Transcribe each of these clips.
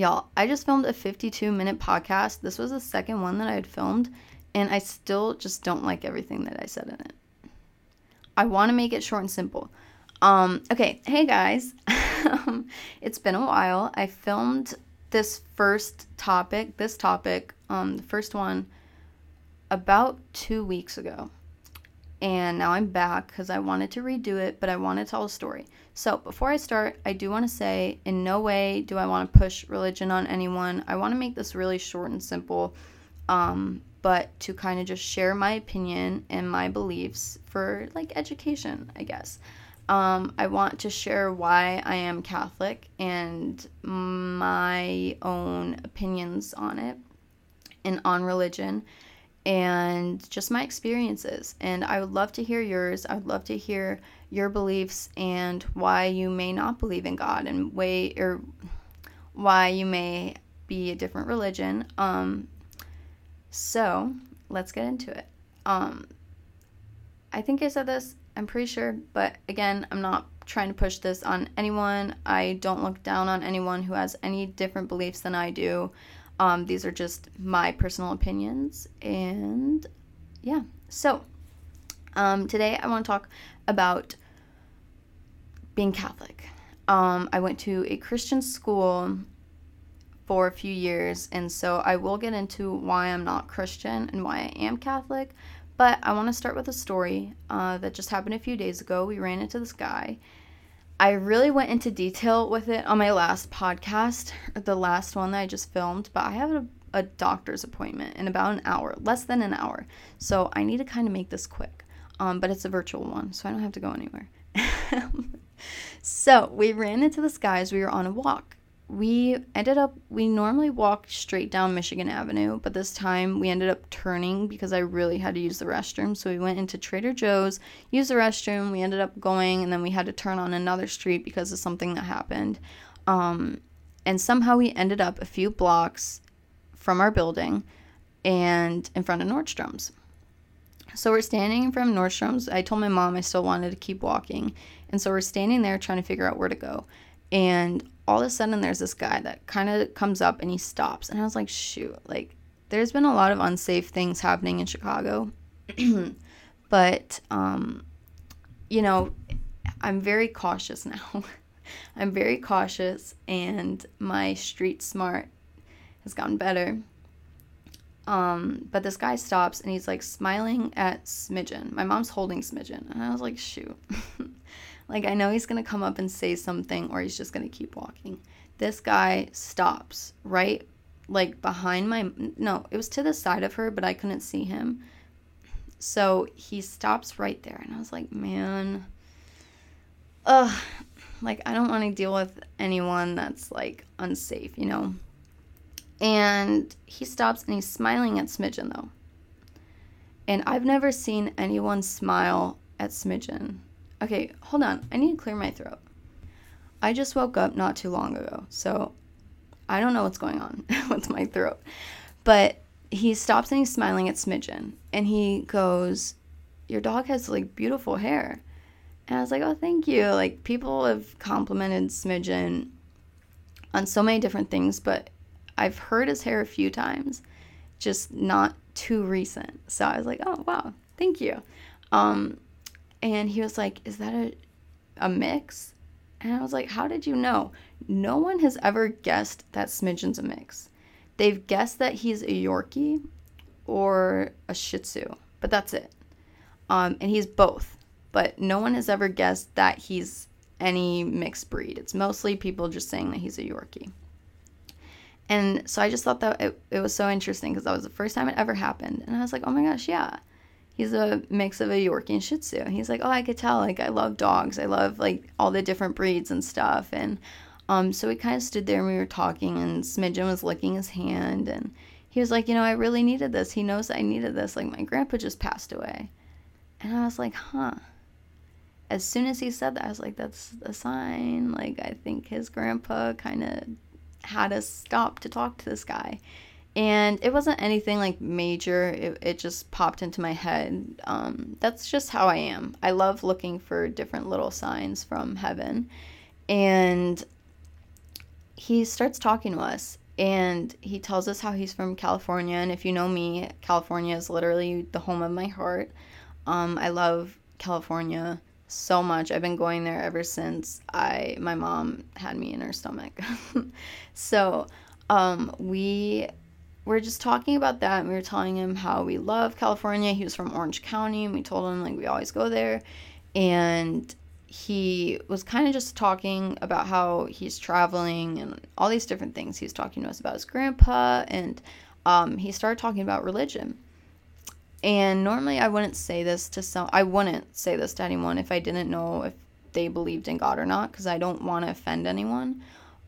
Y'all, I just filmed a 52-minute podcast. This was the second one that I had filmed, and I still just don't like everything that I said in it. I want to make it short and simple. Okay, hey guys. It's been a while. I filmed this topic, the first one, about 2 weeks ago. And now I'm back because I wanted to redo it, but I want to tell a story. So before I start, I do want to say in no way do I want to push religion on anyone. I want to make this really short and simple, but to kind of just share my opinion and my beliefs for, like, education, I guess. I want to share why I am Catholic and my own opinions on it and on religion and just my experiences. And I would love to hear yours. I would love to hear your beliefs and why you may not believe in God and why you may be a different religion. So let's get into it. I think I said this, I'm pretty sure, but again, I'm not trying to push this on anyone. I don't look down on anyone who has any different beliefs than I do. These are just my personal opinions, and yeah. So, today I want to talk about being Catholic. I went to a Christian school for a few years, and so I will get into why I'm not Christian and why I am Catholic. But I want to start with a story that just happened a few days ago. We ran into this guy. I really went into detail with it on my last podcast, the last one that I just filmed. But I have a doctor's appointment in about an hour, less than an hour. So I need to kind of make this quick. But it's a virtual one, so I don't have to go anywhere. So we ran into this guy as we were on a walk. We normally walk straight down Michigan Avenue, but this time we ended up turning because I really had to use the restroom. So we went into Trader Joe's, used the restroom, we ended up going, and then we had to turn on another street because of something that happened. And somehow we ended up a few blocks from our building and in front of Nordstrom's. So we're standing in front of Nordstrom's. I told my mom I still wanted to keep walking. And so we're standing there trying to figure out where to go. And all of a sudden, there's this guy that kind of comes up and he stops. And I was like, shoot, like, there's been a lot of unsafe things happening in Chicago. But, you know, I'm very cautious now. I'm very cautious, and my street smart has gotten better. But this guy stops and he's, like, smiling at Smidgen. My mom's holding Smidgen. And I was like, shoot. Like, I know he's going to come up and say something, or he's just going to keep walking. This guy stops right, like, behind my... No, it was to the side of her, but I couldn't see him. So he stops right there, and I was like, man... Ugh. Like, I don't want to deal with anyone that's, like, unsafe, you know? And he stops, and he's smiling at Smidgen, though. And I've never seen anyone smile at Smidgen. Okay, hold on. I need to clear my throat. I just woke up not too long ago, so I don't know what's going on with my throat. But he stops and he's smiling at Smidgen, and he goes, your dog has, like, beautiful hair. And I was like, oh, thank you. Like, people have complimented Smidgen on so many different things, but I've heard his hair a few times, just not too recent. So I was like, oh, wow, thank you. And he was like, is that a mix? And I was like, how did you know? No one has ever guessed that Smidgen's a mix. They've guessed that he's a Yorkie or a Shih Tzu, but that's it. And he's both, but no one has ever guessed that he's any mixed breed. It's mostly people just saying that he's a Yorkie. And so I just thought that it was so interesting because that was the first time it ever happened. And I was like, oh my gosh, yeah. He's a mix of a Yorkie and Shih Tzu. And he's like, oh, I could tell. Like, I love dogs. I love, like, all the different breeds and stuff. And so we kind of stood there and we were talking. And Smidgen was licking his hand. And he was like, you know, I really needed this. He knows I needed this. Like, my grandpa just passed away. And I was like, huh. As soon as he said that, I was like, that's a sign. Like, I think his grandpa kind of had us stop to talk to this guy. And it wasn't anything, like, major. It just popped into my head. That's just how I am. I love looking for different little signs from heaven. And he starts talking to us, and he tells us how he's from California. And if you know me, California is literally the home of my heart. I love California so much. I've been going there ever since my mom had me in her stomach. So we were just talking about that, and we were telling him how we love California. He was from Orange County, and we told him, like, we always go there. And he was kind of just talking about how he's traveling and all these different things. He was talking to us about his grandpa, and he started talking about religion. And normally I wouldn't say this to anyone if I didn't know if they believed in God or not, because I don't want to offend anyone.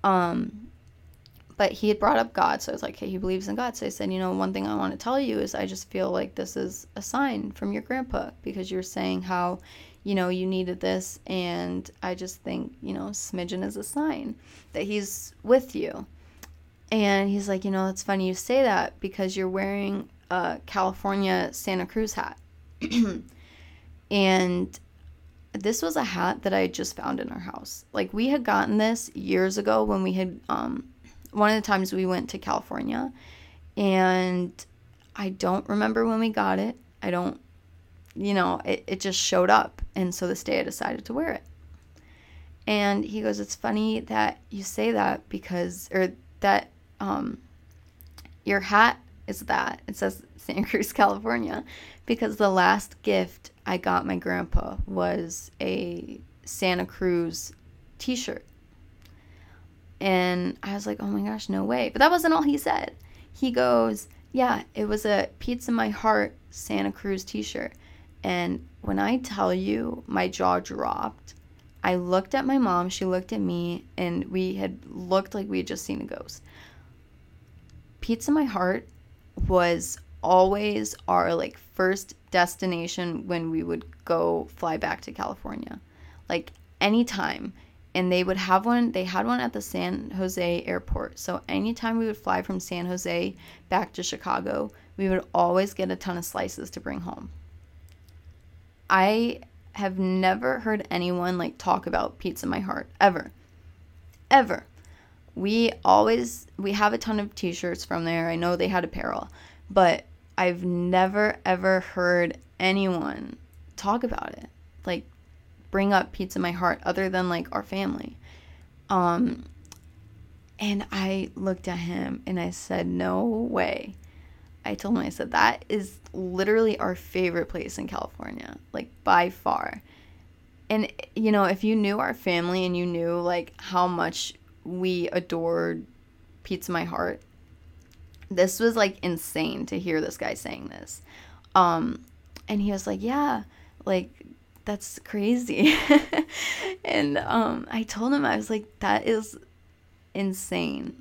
But he had brought up God, so I was like, hey, he believes in God. So I said, one thing I want to tell you is I just feel like this is a sign from your grandpa, because you're saying how you needed this, and I just think, smidgen is a sign that he's with you. And he's like, it's funny you say that, because you're wearing a California Santa Cruz hat. And this was a hat that I had just found in our house. Like, we had gotten this years ago when we had, one of the times we went to California, and I don't remember when we got it. It just showed up. And so this day I decided to wear it. And he goes, it's funny that you say that, because your hat is that. It says Santa Cruz, California, because the last gift I got my grandpa was a Santa Cruz t-shirt. And I was like, oh my gosh, no way. But that wasn't all he said. He goes, yeah, it was a Pizza My Heart Santa Cruz t-shirt. And when I tell you, my jaw dropped. I looked at my mom, she looked at me, and we had looked like we had just seen a ghost. Pizza My Heart was always our, like, first destination when we would fly back to California. Like, anytime. And they would have one. They had one at the San Jose airport. So anytime we would fly from San Jose back to Chicago, we would always get a ton of slices to bring home. I have never heard anyone talk about Pizza My Heart ever. We have a ton of t-shirts from there. I know they had apparel, but I've never ever heard anyone talk about it, bring up Pizza My Heart, other than our family. And I looked at him and I said, no way. I told him, I said, that is literally our favorite place in California, by far. And, if you knew our family and you knew, how much we adored Pizza My Heart, this was, insane to hear this guy saying this. And he was like, yeah, that's crazy. And I told him, I was like, that is insane.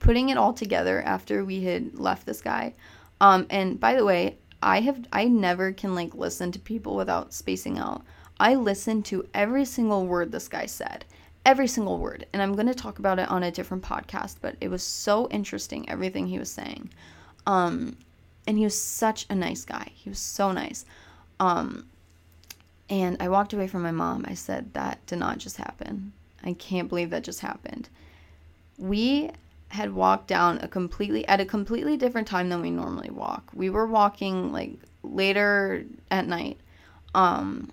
Putting it all together after we had left this guy. And by the way, I never can listen to people without spacing out. I listened to every single word this guy said, every single word. And I'm going to talk about it on a different podcast, but it was so interesting, everything he was saying. And he was such a nice guy. He was so nice. And I walked away from my mom. I said, that did not just happen. I can't believe that just happened. We had walked down at a completely different time than we normally walk. We were walking later at night, and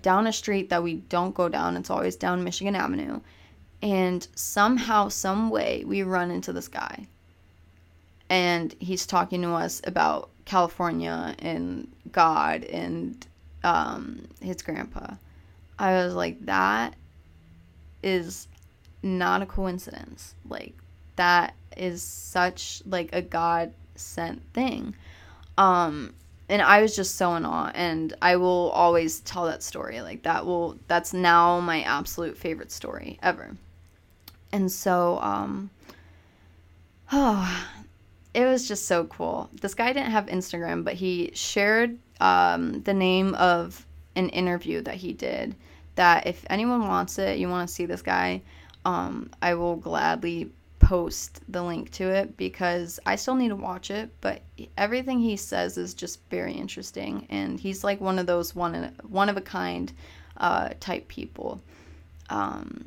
down a street that we don't go down. It's always down Michigan Avenue, and somehow, some way, we run into this guy, and he's talking to us about California and God and his grandpa. I was like, that is not a coincidence. That is such a God sent thing. And I was just so in awe, and I will always tell that story. That's now my absolute favorite story ever. And so it was just so cool. This guy didn't have Instagram, but he shared the name of an interview that he did, that if anyone wants it, you want to see this guy, I will gladly post the link to it, because I still need to watch it, but everything he says is just very interesting, and he's one of those one of a kind type people.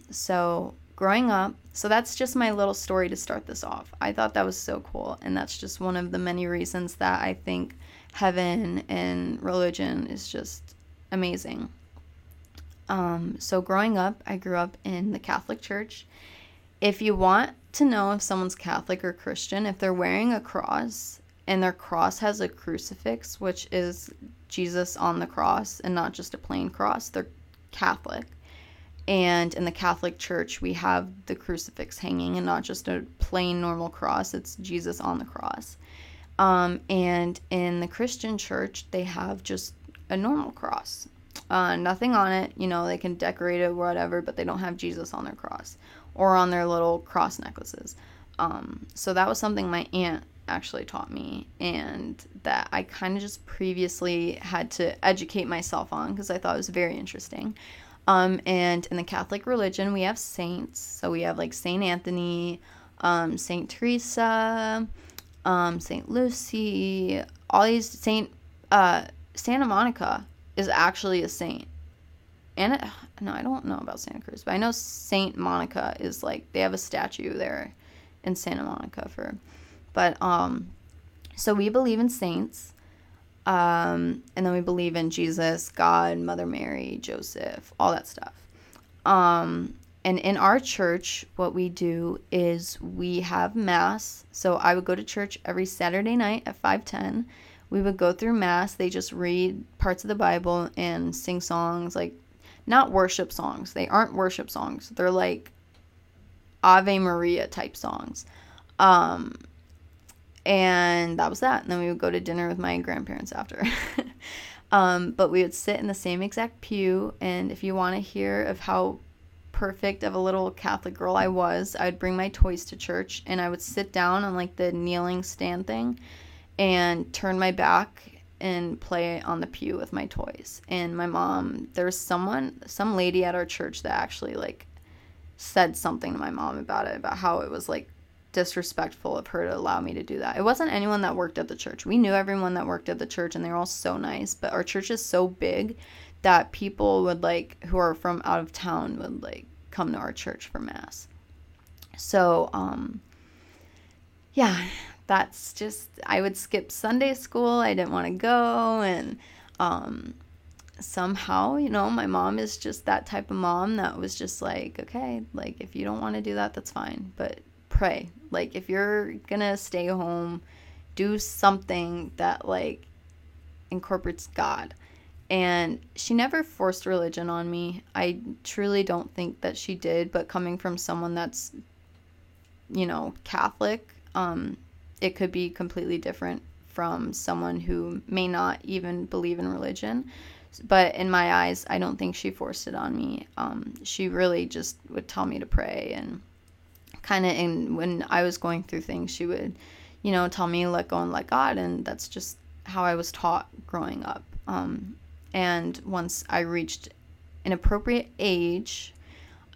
So growing up. So that's just my little story to start this off. I thought that was so cool, and that's just one of the many reasons that I think heaven and religion is just amazing. So growing up, I grew up in the Catholic Church. If you want to know if someone's Catholic or Christian, if they're wearing a cross and their cross has a crucifix, which is Jesus on the cross and not just a plain cross, they're Catholic. And in the Catholic Church, we have the crucifix hanging and not just a plain normal cross. It's Jesus on the cross. And in the Christian Church, they have just a normal cross. Nothing on it. You know, they can decorate it or whatever, but they don't have Jesus on their cross or on their little cross necklaces. So that was something my aunt actually taught me, and that I kind of just previously had to educate myself on because I thought it was very interesting. And in the Catholic religion, we have saints. So we have like St. Anthony, St. Teresa, St. Lucy, all these Santa Monica is actually a saint. And no, I don't know about Santa Cruz, but I know St. Monica is like, they have a statue there in Santa Monica for, but, so we believe in saints. And then we believe in Jesus, God, Mother Mary, Joseph, all that stuff. And in our church, what we do is we have mass. So I would go to church every Saturday night at 5:10. We would go through mass. They just read parts of the Bible and sing songs, like not worship songs. They aren't worship songs. They're like Ave Maria type songs. And that was that. And then we would go to dinner with my grandparents after. But we would sit in the same exact pew. And if you want to hear of how perfect of a little Catholic girl I was, I would bring my toys to church. And I would sit down on like the kneeling stand thing and turn my back and play on the pew with my toys. And my mom, there was some lady at our church that actually like said something to my mom about it, about how it was like disrespectful of her to allow me to do that. It wasn't anyone that worked at the church. We knew everyone that worked at the church, and they were all so nice, but our church is so big that people would like, who are from out of town, would like come to our church for mass. So yeah, that's just, I would skip Sunday school. I didn't want to go, and somehow, you know, my mom is just that type of mom that was just like, okay, like if you don't want to do that, that's fine, but pray. Like, if you're gonna stay home, do something that like incorporates God. And she never forced religion on me. I truly don't think that she did, but coming from someone that's, you know, Catholic, it could be completely different from someone who may not even believe in religion. But in my eyes, I don't think she forced it on me. She really just would tell me to pray, and kind of, and when I was going through things, she would, you know, tell me let go and let God, and that's just how I was taught growing up. And once I reached an appropriate age,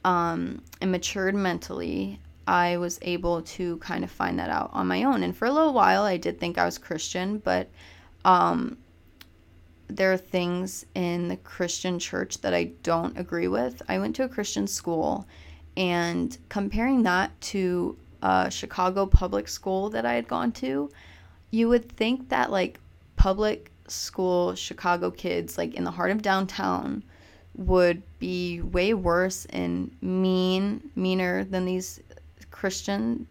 and matured mentally, I was able to kind of find that out on my own. And for a little while, I did think I was Christian, but there are things in the Christian church that I don't agree with. I went to a Christian school, and comparing that to a Chicago public school that I had gone to, you would think that like public school Chicago kids, like in the heart of downtown, would be way worse and meaner than these Christian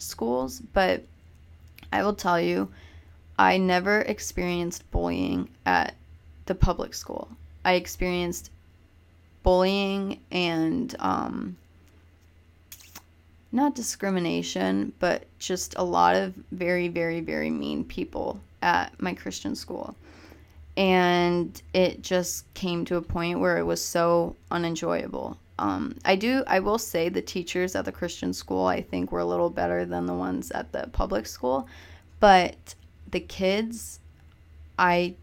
schools. But I will tell you, I never experienced bullying at the public school. I experienced bullying and not discrimination, but just a lot of very, very, very mean people at my Christian school. And it just came to a point where it was so unenjoyable. I will say the teachers at the Christian school, I think, were a little better than the ones at the public school. But the kids, I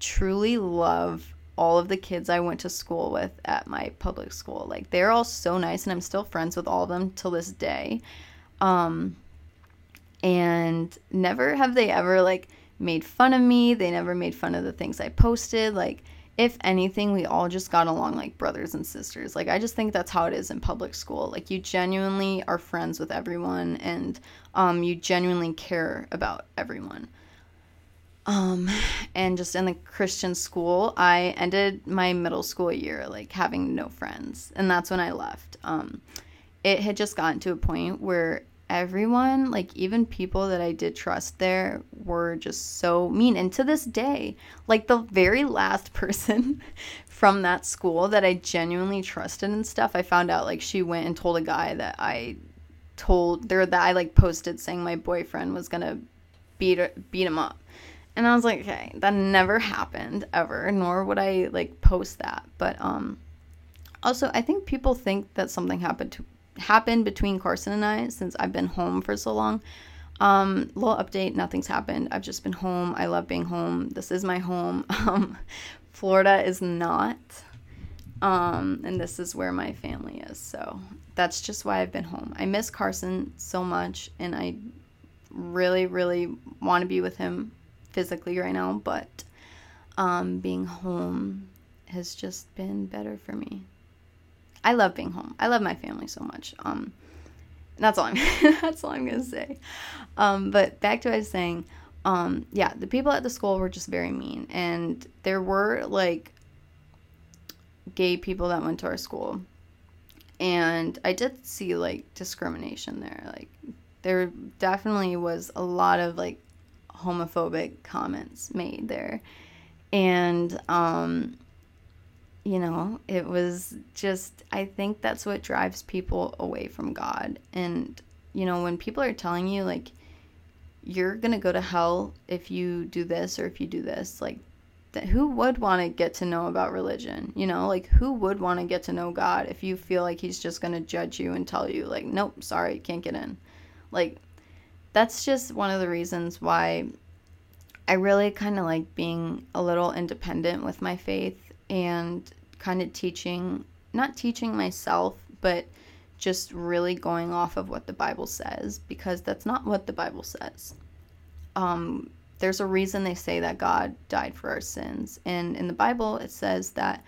truly love all of the kids I went to school with at my public school. Like, they're all so nice, and I'm still friends with all of them till this day. And never have they ever, like, made fun of me. They never made fun of the things I posted. Like, if anything, we all just got along like brothers and sisters. Like, I just think that's how it is in public school. Like, you genuinely are friends with everyone, and you genuinely care about everyone. And just in the Christian school, I ended my middle school year, like, having no friends. And that's when I left. It had just gotten to a point where everyone, like, even people that I did trust there, were just so mean. And to this day, like, the very last person from that school that I genuinely trusted and stuff, I found out, like, she went and told a guy that I told there that I, like, posted saying my boyfriend was gonna beat him up. And I was like, okay, that never happened ever, nor would I, like, post that. But also, I think people think that something happened between Carson and I since I've been home for so long. Little update, nothing's happened. I've just been home. I love being home. This is my home. Florida is not. And this is where my family is. So that's just why I've been home. I miss Carson so much, and I really, really want to be with him physically right now, but being home has just been better for me. I love being home. I love my family so much. That's all I'm gonna say. But back to what I was saying. Yeah, the people at the school were just very mean, and there were, like, gay people that went to our school, and I did see, like, discrimination there. Like, there definitely was a lot of, like, homophobic comments made there, and you know, it was just, I think that's what drives people away from God. And, you know, when people are telling you, like, you're gonna go to hell if you do this or if you do this, like, who would want to get to know about religion? You know, like, who would want to get to know God if you feel like he's just gonna judge you and tell you, like, nope, sorry, can't get in? Like, that's just one of the reasons why I really kind of like being a little independent with my faith, and kind of not teaching myself, but just really going off of what the Bible says, because that's not what the Bible says. There's a reason they say that God died for our sins. And in the Bible, it says that,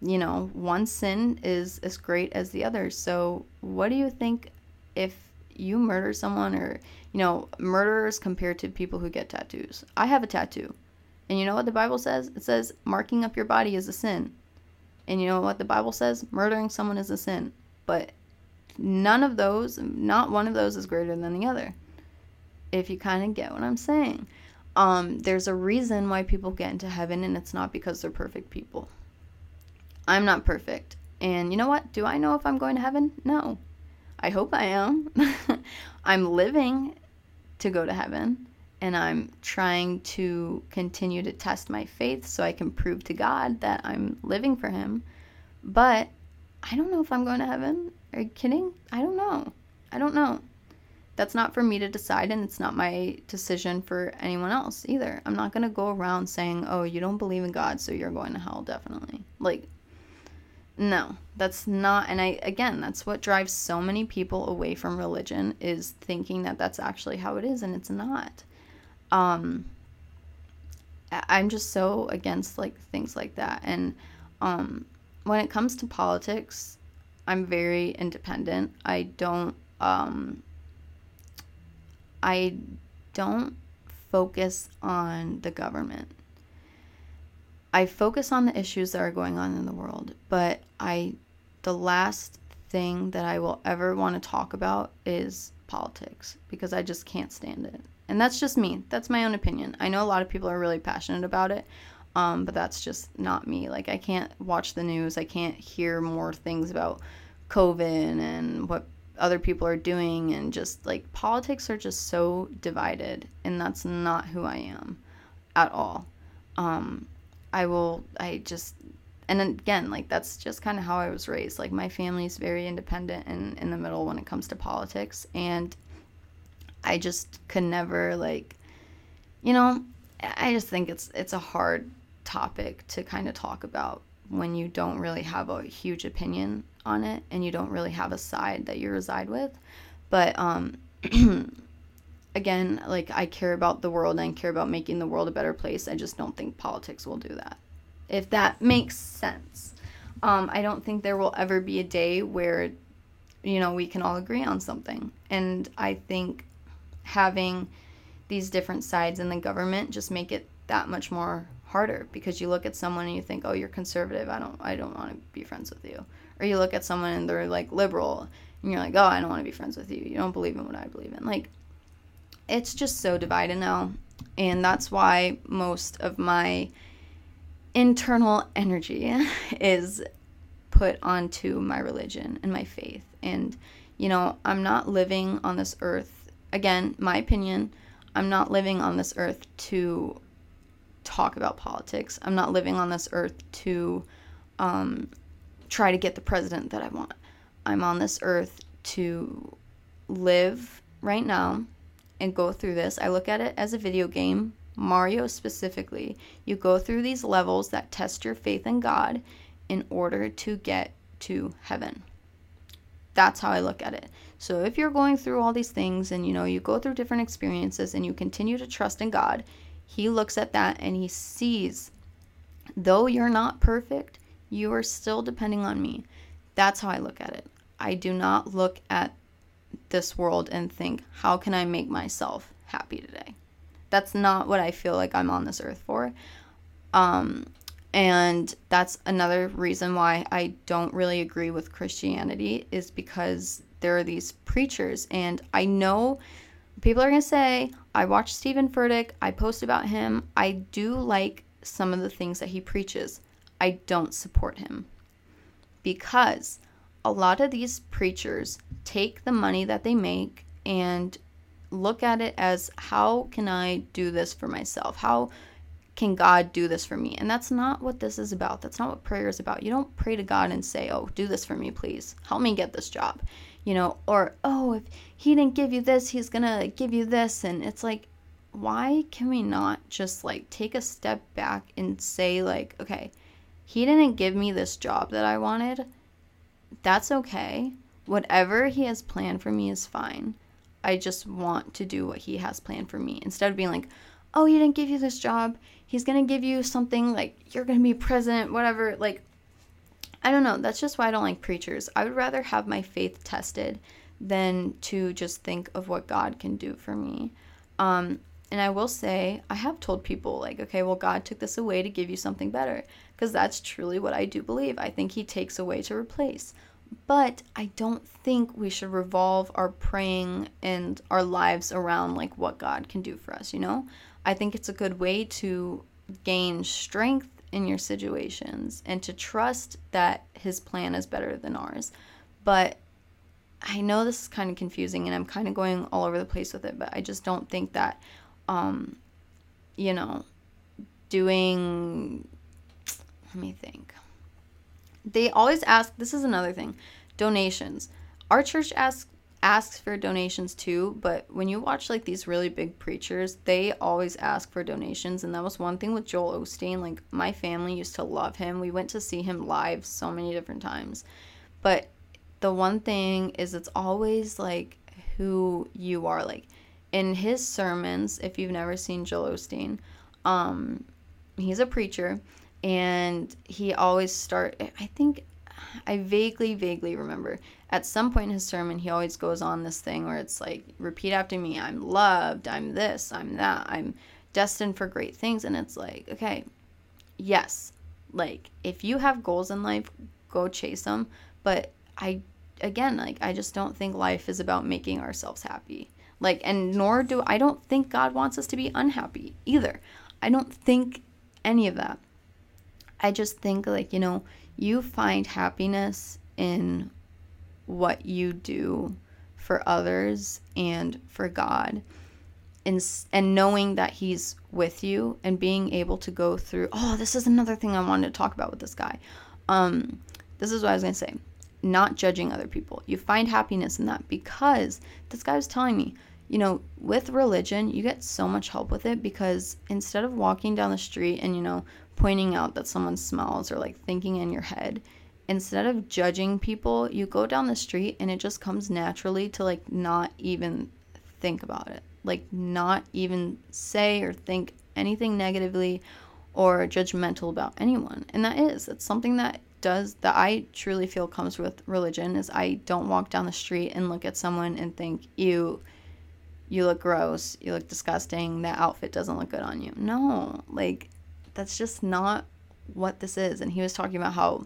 you know, one sin is as great as the other. So what do you think if you murder someone, or, you know, murderers compared to people who get tattoos? I have a tattoo. And you know what the Bible says? It says marking up your body is a sin. And you know what the Bible says? Murdering someone is a sin. But none of those, not one of those is greater than the other. If you kind of get what I'm saying. There's a reason why people get into heaven, and it's not because they're perfect people. I'm not perfect. And you know what? Do I know if I'm going to heaven? No. I hope I am. I'm living to go to heaven. And I'm trying to continue to test my faith so I can prove to God that I'm living for him. But I don't know if I'm going to heaven. Are you kidding? I don't know. That's not for me to decide, and it's not my decision for anyone else either. I'm not going to go around saying, oh, you don't believe in God, so you're going to hell, definitely. Like, no, that's not. And that's what drives so many people away from religion, is thinking that that's actually how it is, and it's not. I'm just so against, like, things like that. And when it comes to politics, I'm very independent. I don't focus on the government. I focus on the issues that are going on in the world, but the last thing that I will ever want to talk about is politics, because I just can't stand it. And that's just me. That's my own opinion. I know a lot of people are really passionate about it, but that's just not me. Like, I can't watch the news. I can't hear more things about COVID and what other people are doing, and just, like, politics are just so divided, and that's not who I am at all. And again, like, that's just kind of how I was raised. Like, my family's very independent and in the middle when it comes to politics, and I just could never, like, you know, I just think it's a hard topic to kind of talk about when you don't really have a huge opinion on it, and you don't really have a side that you reside with. But again, like, I care about the world, and I care about making the world a better place. I just don't think politics will do that. if that makes sense. I don't think there will ever be a day where, you know, we can all agree on something. And I think having these different sides in the government just make it that much more harder, because you look at someone and you think, oh, you're conservative, I don't want to be friends with you. Or you look at someone and they're like liberal and you're like, oh, I don't want to be friends with you. You don't believe in what I believe in. Like, it's just so divided now. And that's why most of my internal energy is put onto my religion and my faith. And, you know, I'm not living on this earth, again, my opinion, I'm not living on this earth to talk about politics. I'm not living on this earth to try to get the president that I want. I'm on this earth to live right now and go through this. I look at it as a video game, Mario specifically. You go through these levels that test your faith in God in order to get to heaven. That's how I look at it. So if you're going through all these things and, you know, you go through different experiences and you continue to trust in God, he looks at that and he sees, though you're not perfect, you are still depending on me. That's how I look at it. I do not look at this world and think, how can I make myself happy today? That's not what I feel like I'm on this earth for. And that's another reason why I don't really agree with Christianity, is because there are these preachers. And I know people are going to say, I watch Stephen Furtick, I post about him, I do like some of the things that he preaches. I don't support him, because a lot of these preachers take the money that they make and look at it as, how can I do this for myself? How can God do this for me? And that's not what this is about. That's not what prayer is about. You don't pray to God and say, oh, do this for me, please. Help me get this job, you know, or, oh, if he didn't give you this, he's going to give you this. And it's like, why can we not just like take a step back and say like, okay, he didn't give me this job that I wanted. That's okay. Whatever he has planned for me is fine. I just want to do what he has planned for me. Instead of being like, oh, he didn't give you this job, he's going to give you something, like, you're going to be president, whatever. Like, I don't know. That's just why I don't like preachers. I would rather have my faith tested than to just think of what God can do for me. And I will say, I have told people, like, okay, well, God took this away to give you something better, because that's truly what I do believe. I think he takes away to replace. But I don't think we should revolve our praying and our lives around, like, what God can do for us, you know? I think it's a good way to gain strength in your situations and to trust that his plan is better than ours. But I know this is kind of confusing and I'm kind of going all over the place with it, but I just don't think that, you know, doing, let me think. They always ask, this is another thing, donations. Our church asks for donations too, but when you watch like these really big preachers, they always ask for donations. And that was one thing with Joel Osteen. Like, my family used to love him. We went to see him live so many different times. But the one thing is, it's always like who you are. Like, in his sermons, if you've never seen Joel Osteen, he's a preacher. And he always I think, I vaguely remember, at some point in his sermon, he always goes on this thing where it's like, repeat after me, I'm loved, I'm this, I'm that, I'm destined for great things. And it's like, okay, yes, like, if you have goals in life, go chase them. But I just don't think life is about making ourselves happy. Like, and I don't think God wants us to be unhappy either. I don't think any of that. I just think, like, you know, you find happiness in what you do for others and for God, and knowing that he's with you and being able to go through, oh, this is another thing I wanted to talk about with this guy. This is what I was going to say. Not judging other people. You find happiness in that, because this guy was telling me, you know, with religion, you get so much help with it, because instead of walking down the street and, you know, pointing out that someone smells or like thinking in your head, instead of judging people, you go down the street and it just comes naturally to like not even think about it, like not even say or think anything negatively or judgmental about anyone. And that's something that I truly feel comes with religion, is I don't walk down the street and look at someone and think, ew, you look gross, you look disgusting, that outfit doesn't look good on you. No, like, that's just not what this is. And he was talking about how,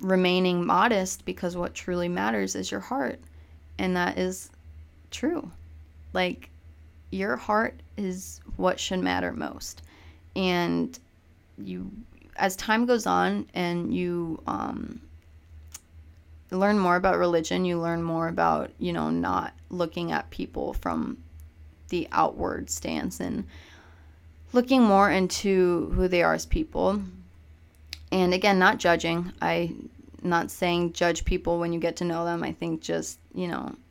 remaining modest, because what truly matters is your heart. And that is true. Like, your heart is what should matter most. And you, as time goes on and you learn more about religion, you learn more about, not looking at people from the outward stance and looking more into who they are as people. And again, not judging. I'm not saying judge people when you get to know them. I think just,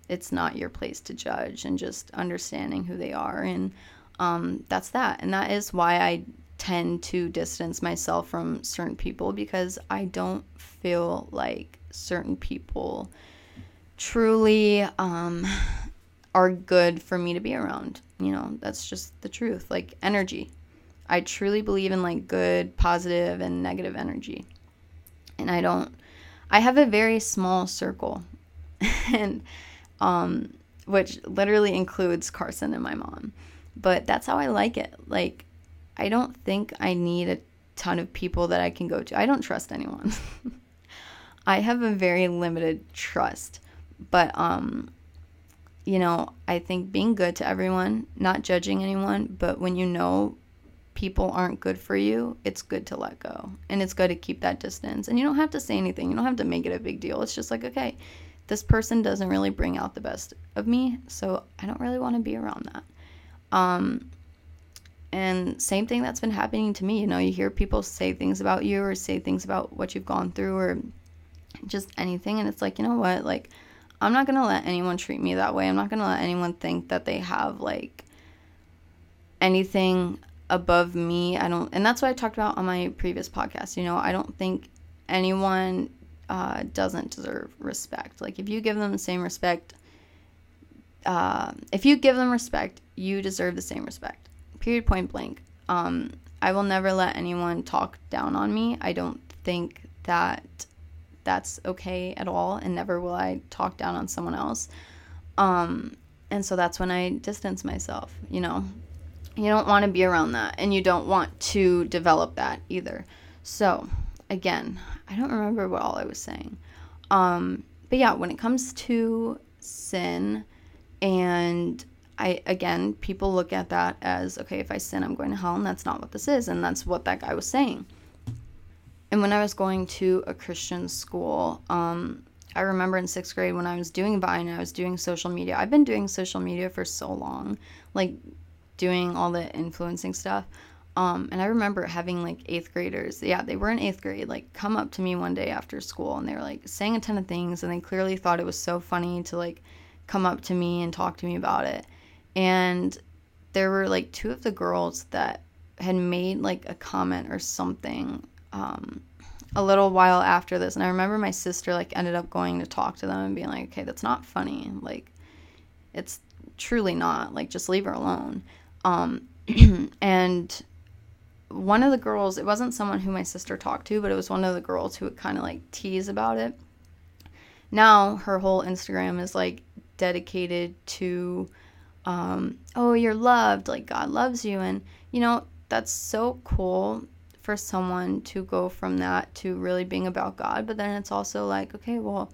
it's not your place to judge, and just understanding who they are. And that's that. And that is why I tend to distance myself from certain people, because I don't feel like certain people truly are good for me to be around. That's just the truth. Like, energy. I truly believe in, like, good, positive, and negative energy. And I have a very small circle, and which literally includes Carson and my mom. But that's how I like it. Like, I don't think I need a ton of people that I can go to. I don't trust anyone. I have a very limited trust. But, I think being good to everyone, not judging anyone, but when people aren't good for you, it's good to let go, and it's good to keep that distance. And you don't have to say anything, you don't have to make it a big deal. It's just like, okay, this person doesn't really bring out the best of me, so I don't really want to be around that. And same thing that's been happening to me. You hear people say things about you, or say things about what you've gone through, or just anything, and it's like, you know what, like, I'm not gonna let anyone treat me that way. I'm not gonna let anyone think that they have, like, anything above me. And that's what I talked about on my previous podcast. I don't think anyone doesn't deserve respect. Like, if you give them the same respect, you deserve the same respect, period, point blank. I will never let anyone talk down on me. I don't think that that's okay at all, and never will I talk down on someone else. And so that's when I distance myself. You don't want to be around that, and you don't want to develop that either. So, again, I don't remember what all I was saying. But yeah, when it comes to sin, and people look at that as, okay, if I sin, I'm going to hell, and that's not what this is, and that's what that guy was saying. And when I was going to a Christian school, I remember in 6th grade when I was doing Vine, and I was doing social media. I've been doing social media for so long, like, doing all the influencing stuff, and I remember having, like, 8th graders, they were in 8th grade, like, come up to me one day after school, and they were, like, saying a ton of things, and they clearly thought it was so funny to, like, come up to me and talk to me about it. And there were, like, 2 of the girls that had made, like, a comment or something a little while after this, and I remember my sister, like, ended up going to talk to them and being like, okay, that's not funny, like, it's truly not, like, just leave her alone. And one of the girls, it wasn't someone who my sister talked to, but it was one of the girls who would kind of, like, tease about it. Now her whole Instagram is, like, dedicated to, oh, you're loved, like, God loves you. And, that's so cool for someone to go from that to really being about God. But then it's also like, okay, well,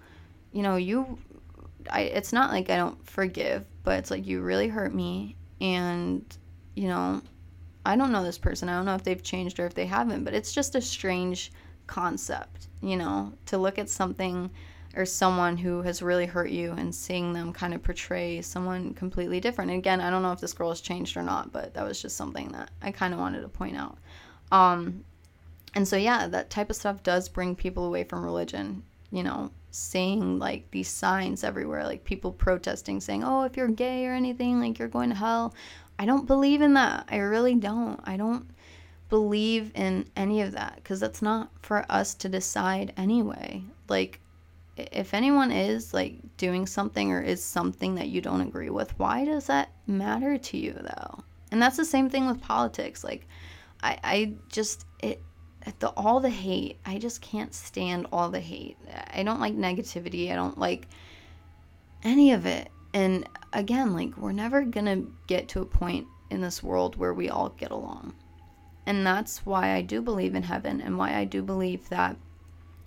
it's not like I don't forgive, but it's like, you really hurt me, and, I don't know this person. I don't know if they've changed or if they haven't, but it's just a strange concept, to look at something or someone who has really hurt you and seeing them kind of portray someone completely different. And again, I don't know if this girl has changed or not, but that was just something that I kind of wanted to point out. And so, yeah, that type of stuff does bring people away from religion, seeing, like, these signs everywhere, like, people protesting saying, oh, if you're gay or anything, like, you're going to hell. I don't believe in that. I really don't. I don't believe in any of that, because that's not for us to decide anyway. Like, if anyone is, like, doing something or is something that you don't agree with, why does that matter to you, though? And that's the same thing with politics. Like, all the hate, I just can't stand all the hate. I don't like negativity. I don't like any of it. And again, like, we're never going to get to a point in this world where we all get along. And that's why I do believe in heaven, and why I do believe that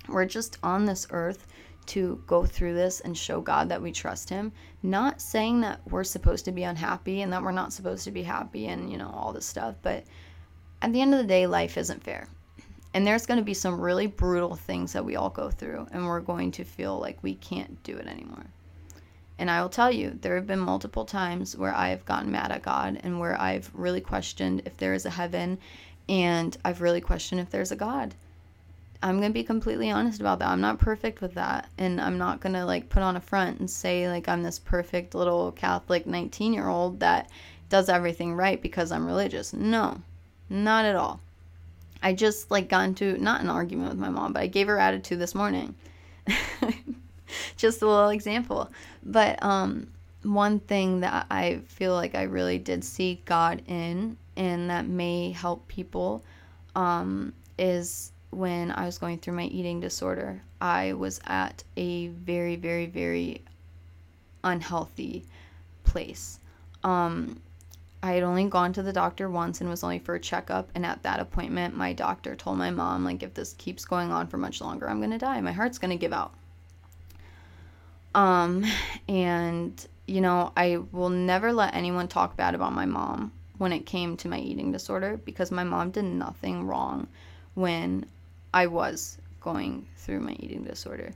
we're just on this earth to go through this and show God that we trust him. Not saying that we're supposed to be unhappy and that we're not supposed to be happy and, you know, all this stuff. But at the end of the day, life isn't fair. And there's going to be some really brutal things that we all go through, and we're going to feel like we can't do it anymore. And I will tell you, there have been multiple times where I have gotten mad at God, and where I've really questioned if there is a heaven, and I've really questioned if there's a God. I'm going to be completely honest about that. I'm not perfect with that. And I'm not going to, like, put on a front and say, like, I'm this perfect little Catholic 19-year-old that does everything right because I'm religious. No, not at all. I just, like, got into, not an argument with my mom, but I gave her attitude this morning. Just a little example. But one thing that I feel like I really did see God in, and that may help people, is when I was going through my eating disorder. I was at a very, very, very unhealthy place. I had only gone to the doctor once, and was only for a checkup. And at that appointment, my doctor told my mom, like, if this keeps going on for much longer, I'm going to die. My heart's going to give out. And, you know, I will never let anyone talk bad about my mom when it came to my eating disorder, because my mom did nothing wrong when I was going through my eating disorder.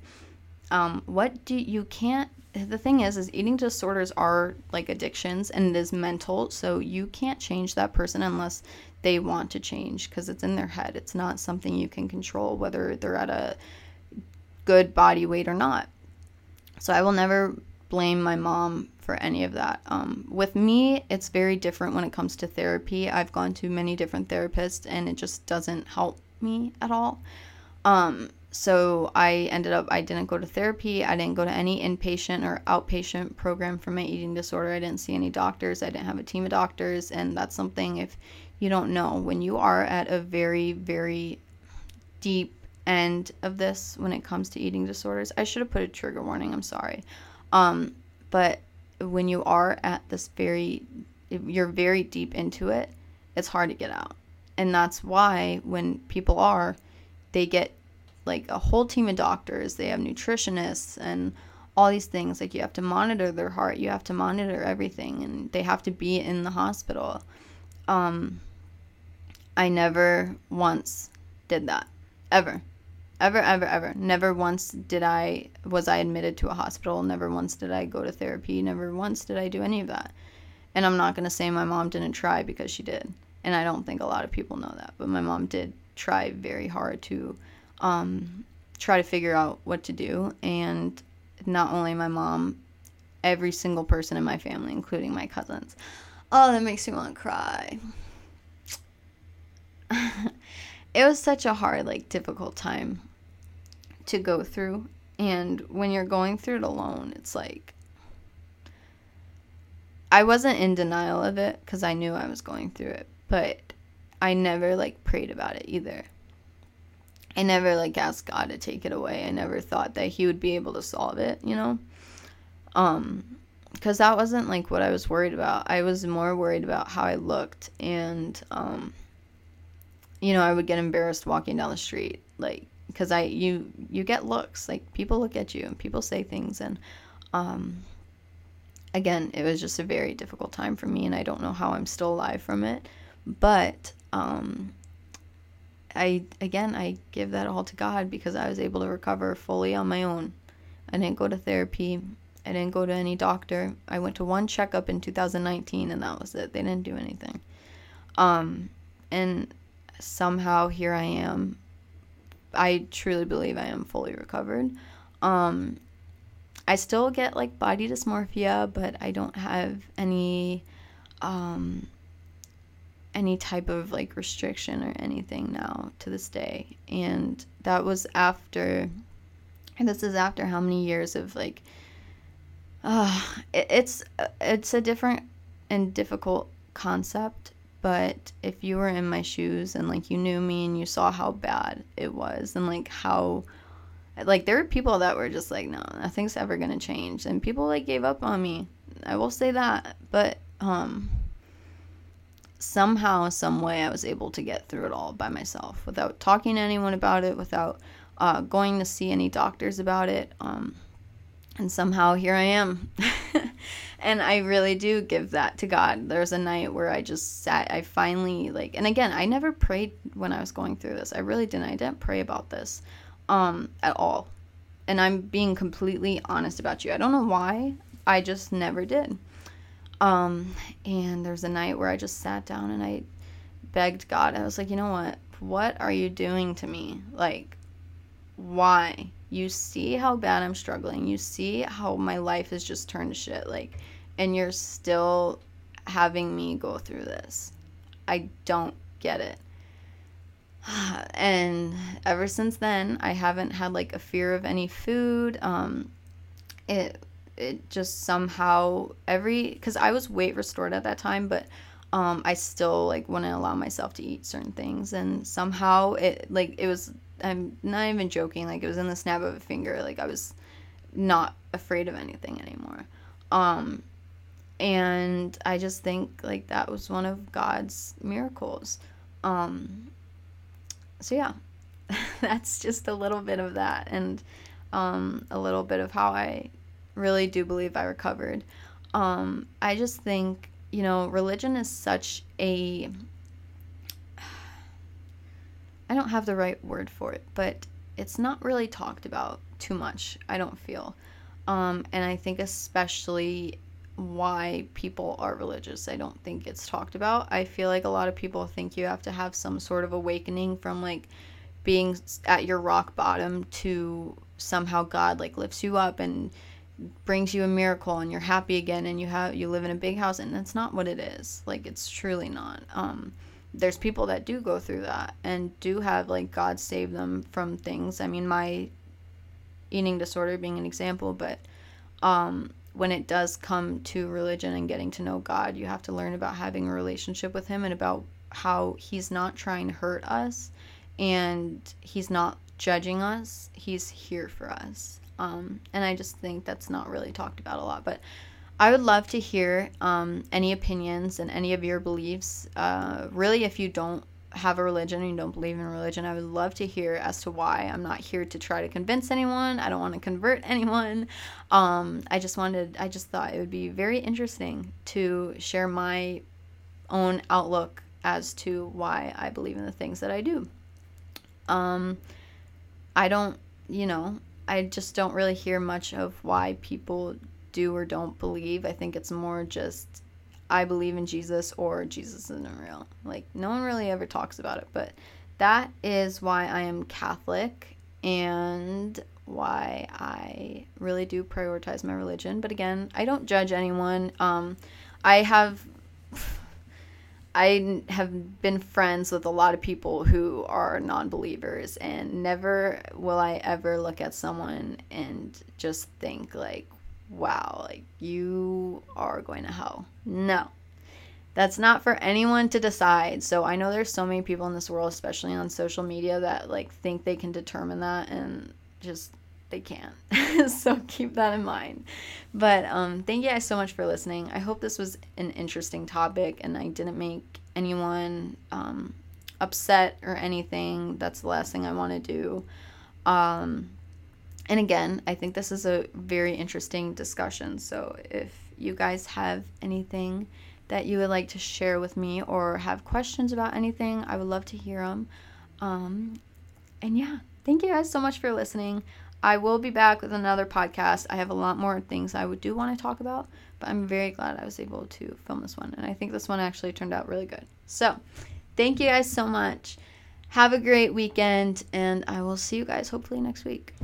The thing is eating disorders are like addictions, and it is mental. So you can't change that person unless they want to change, because it's in their head. It's not something you can control, whether they're at a good body weight or not. So I will never blame my mom for any of that. With me, it's very different when it comes to therapy. I've gone to many different therapists, and it just doesn't help me at all. So I didn't go to therapy. I didn't go to any inpatient or outpatient program for my eating disorder. I didn't see any doctors. I didn't have a team of doctors. And that's something, if you don't know, when you are at a very, very deep end of this when it comes to eating disorders. I should have put a trigger warning, I'm sorry. But when you are at you're very deep into it, it's hard to get out. And that's why when people they get like a whole team of doctors, they have nutritionists and all these things. Like, you have to monitor their heart, you have to monitor everything, and they have to be in the hospital. I never once did that, ever. Ever. Never once was I admitted to a hospital. Never once did I go to therapy. Never once did I do any of that. And I'm not going to say my mom didn't try, because she did. And I don't think a lot of people know that. But my mom did try very hard to try to figure out what to do. And not only my mom, every single person in my family, including my cousins. Oh, that makes me want to cry. It was such a hard, like, difficult time to go through. And when you're going through it alone, it's like, I wasn't in denial of it, because I knew I was going through it, but I never, like, prayed about it either. I never, like, asked God to take it away. I never thought that he would be able to solve it, you know? Because that wasn't, like, what I was worried about. I was more worried about how I looked, and, you know, I would get embarrassed walking down the street, like, because you get looks, like, people look at you, and people say things, and, again, it was just a very difficult time for me, and I don't know how I'm still alive from it, but, I give that all to God, because I was able to recover fully on my own. I didn't go to therapy, I didn't go to any doctor, I went to one checkup in 2019, and that was it. They didn't do anything, and somehow here I am. I truly believe I am fully recovered. I still get, like, body dysmorphia, but I don't have any type of, like, restriction or anything now to this day. And that was after how many years of, like, it's a different and difficult concept, but if you were in my shoes and, like, you knew me and you saw how bad it was and, like, how, like, there were people that were just like, no, nothing's ever going to change. And people, like, gave up on me. I will say that. But somehow, some way, I was able to get through it all by myself without talking to anyone about it, without going to see any doctors about it. And somehow here I am. And I really do give that to God. There's a night where I just sat, I finally, like, and again, I never prayed when I was going through this. I really didn't. I didn't pray about this at all. And I'm being completely honest about you. I don't know why. I just never did. And there's a night where I just sat down and I begged God. I was like, you know what? What are you doing to me? Like, why? You see how bad I'm struggling. You see how my life has just turned to shit, like, and you're still having me go through this. I don't get it. And ever since then, I haven't had, like, a fear of any food. It just somehow because I was weight restored at that time, but I still, like, wouldn't allow myself to eat certain things, and somehow it was. I'm not even joking, like, it was in the snap of a finger, like, I was not afraid of anything anymore, and I just think, like, that was one of God's miracles, so yeah, that's just a little bit of that, and, a little bit of how I really do believe I recovered. I just think, you know, religion is such a... I don't have the right word for it, but it's not really talked about too much, I don't feel. And I think especially why people are religious, I don't think it's talked about. I feel like a lot of people think you have to have some sort of awakening from, like, being at your rock bottom to somehow God, like, lifts you up and brings you a miracle and you're happy again and you live in a big house, and that's not what it is. Like, it's truly not. There's people that do go through that and do have, like, God save them from things. I mean, my eating disorder being an example, but when it does come to religion and getting to know God, you have to learn about having a relationship with him and about how he's not trying to hurt us and he's not judging us. He's here for us. And I just think that's not really talked about a lot, but I would love to hear any opinions and any of your beliefs. Really, if you don't have a religion and you don't believe in religion, I would love to hear as to why. I'm not here to try to convince anyone. I don't want to convert anyone. I just thought it would be very interesting to share my own outlook as to why I believe in the things that I do. I just don't really hear much of why people do or don't believe. I think it's more just I believe in Jesus or Jesus isn't real. Like, no one really ever talks about it, but that is why I am Catholic and why I really do prioritize my religion. But again, I don't judge anyone. I have been friends with a lot of people who are non-believers, and never will I ever look at someone and just think, like, wow, like, you are going to hell. No, that's not for anyone to decide. So I know there's so many people in this world, especially on social media, that, like, think they can determine that, and just they can't. So keep that in mind. But thank you guys so much for listening. I hope this was an interesting topic and I didn't make anyone upset or anything. That's the last thing I want to do. And again, I think this is a very interesting discussion. So if you guys have anything that you would like to share with me or have questions about anything, I would love to hear them. And yeah, thank you guys so much for listening. I will be back with another podcast. I have a lot more things I do want to talk about, but I'm very glad I was able to film this one. And I think this one actually turned out really good. So thank you guys so much. Have a great weekend, and I will see you guys hopefully next week.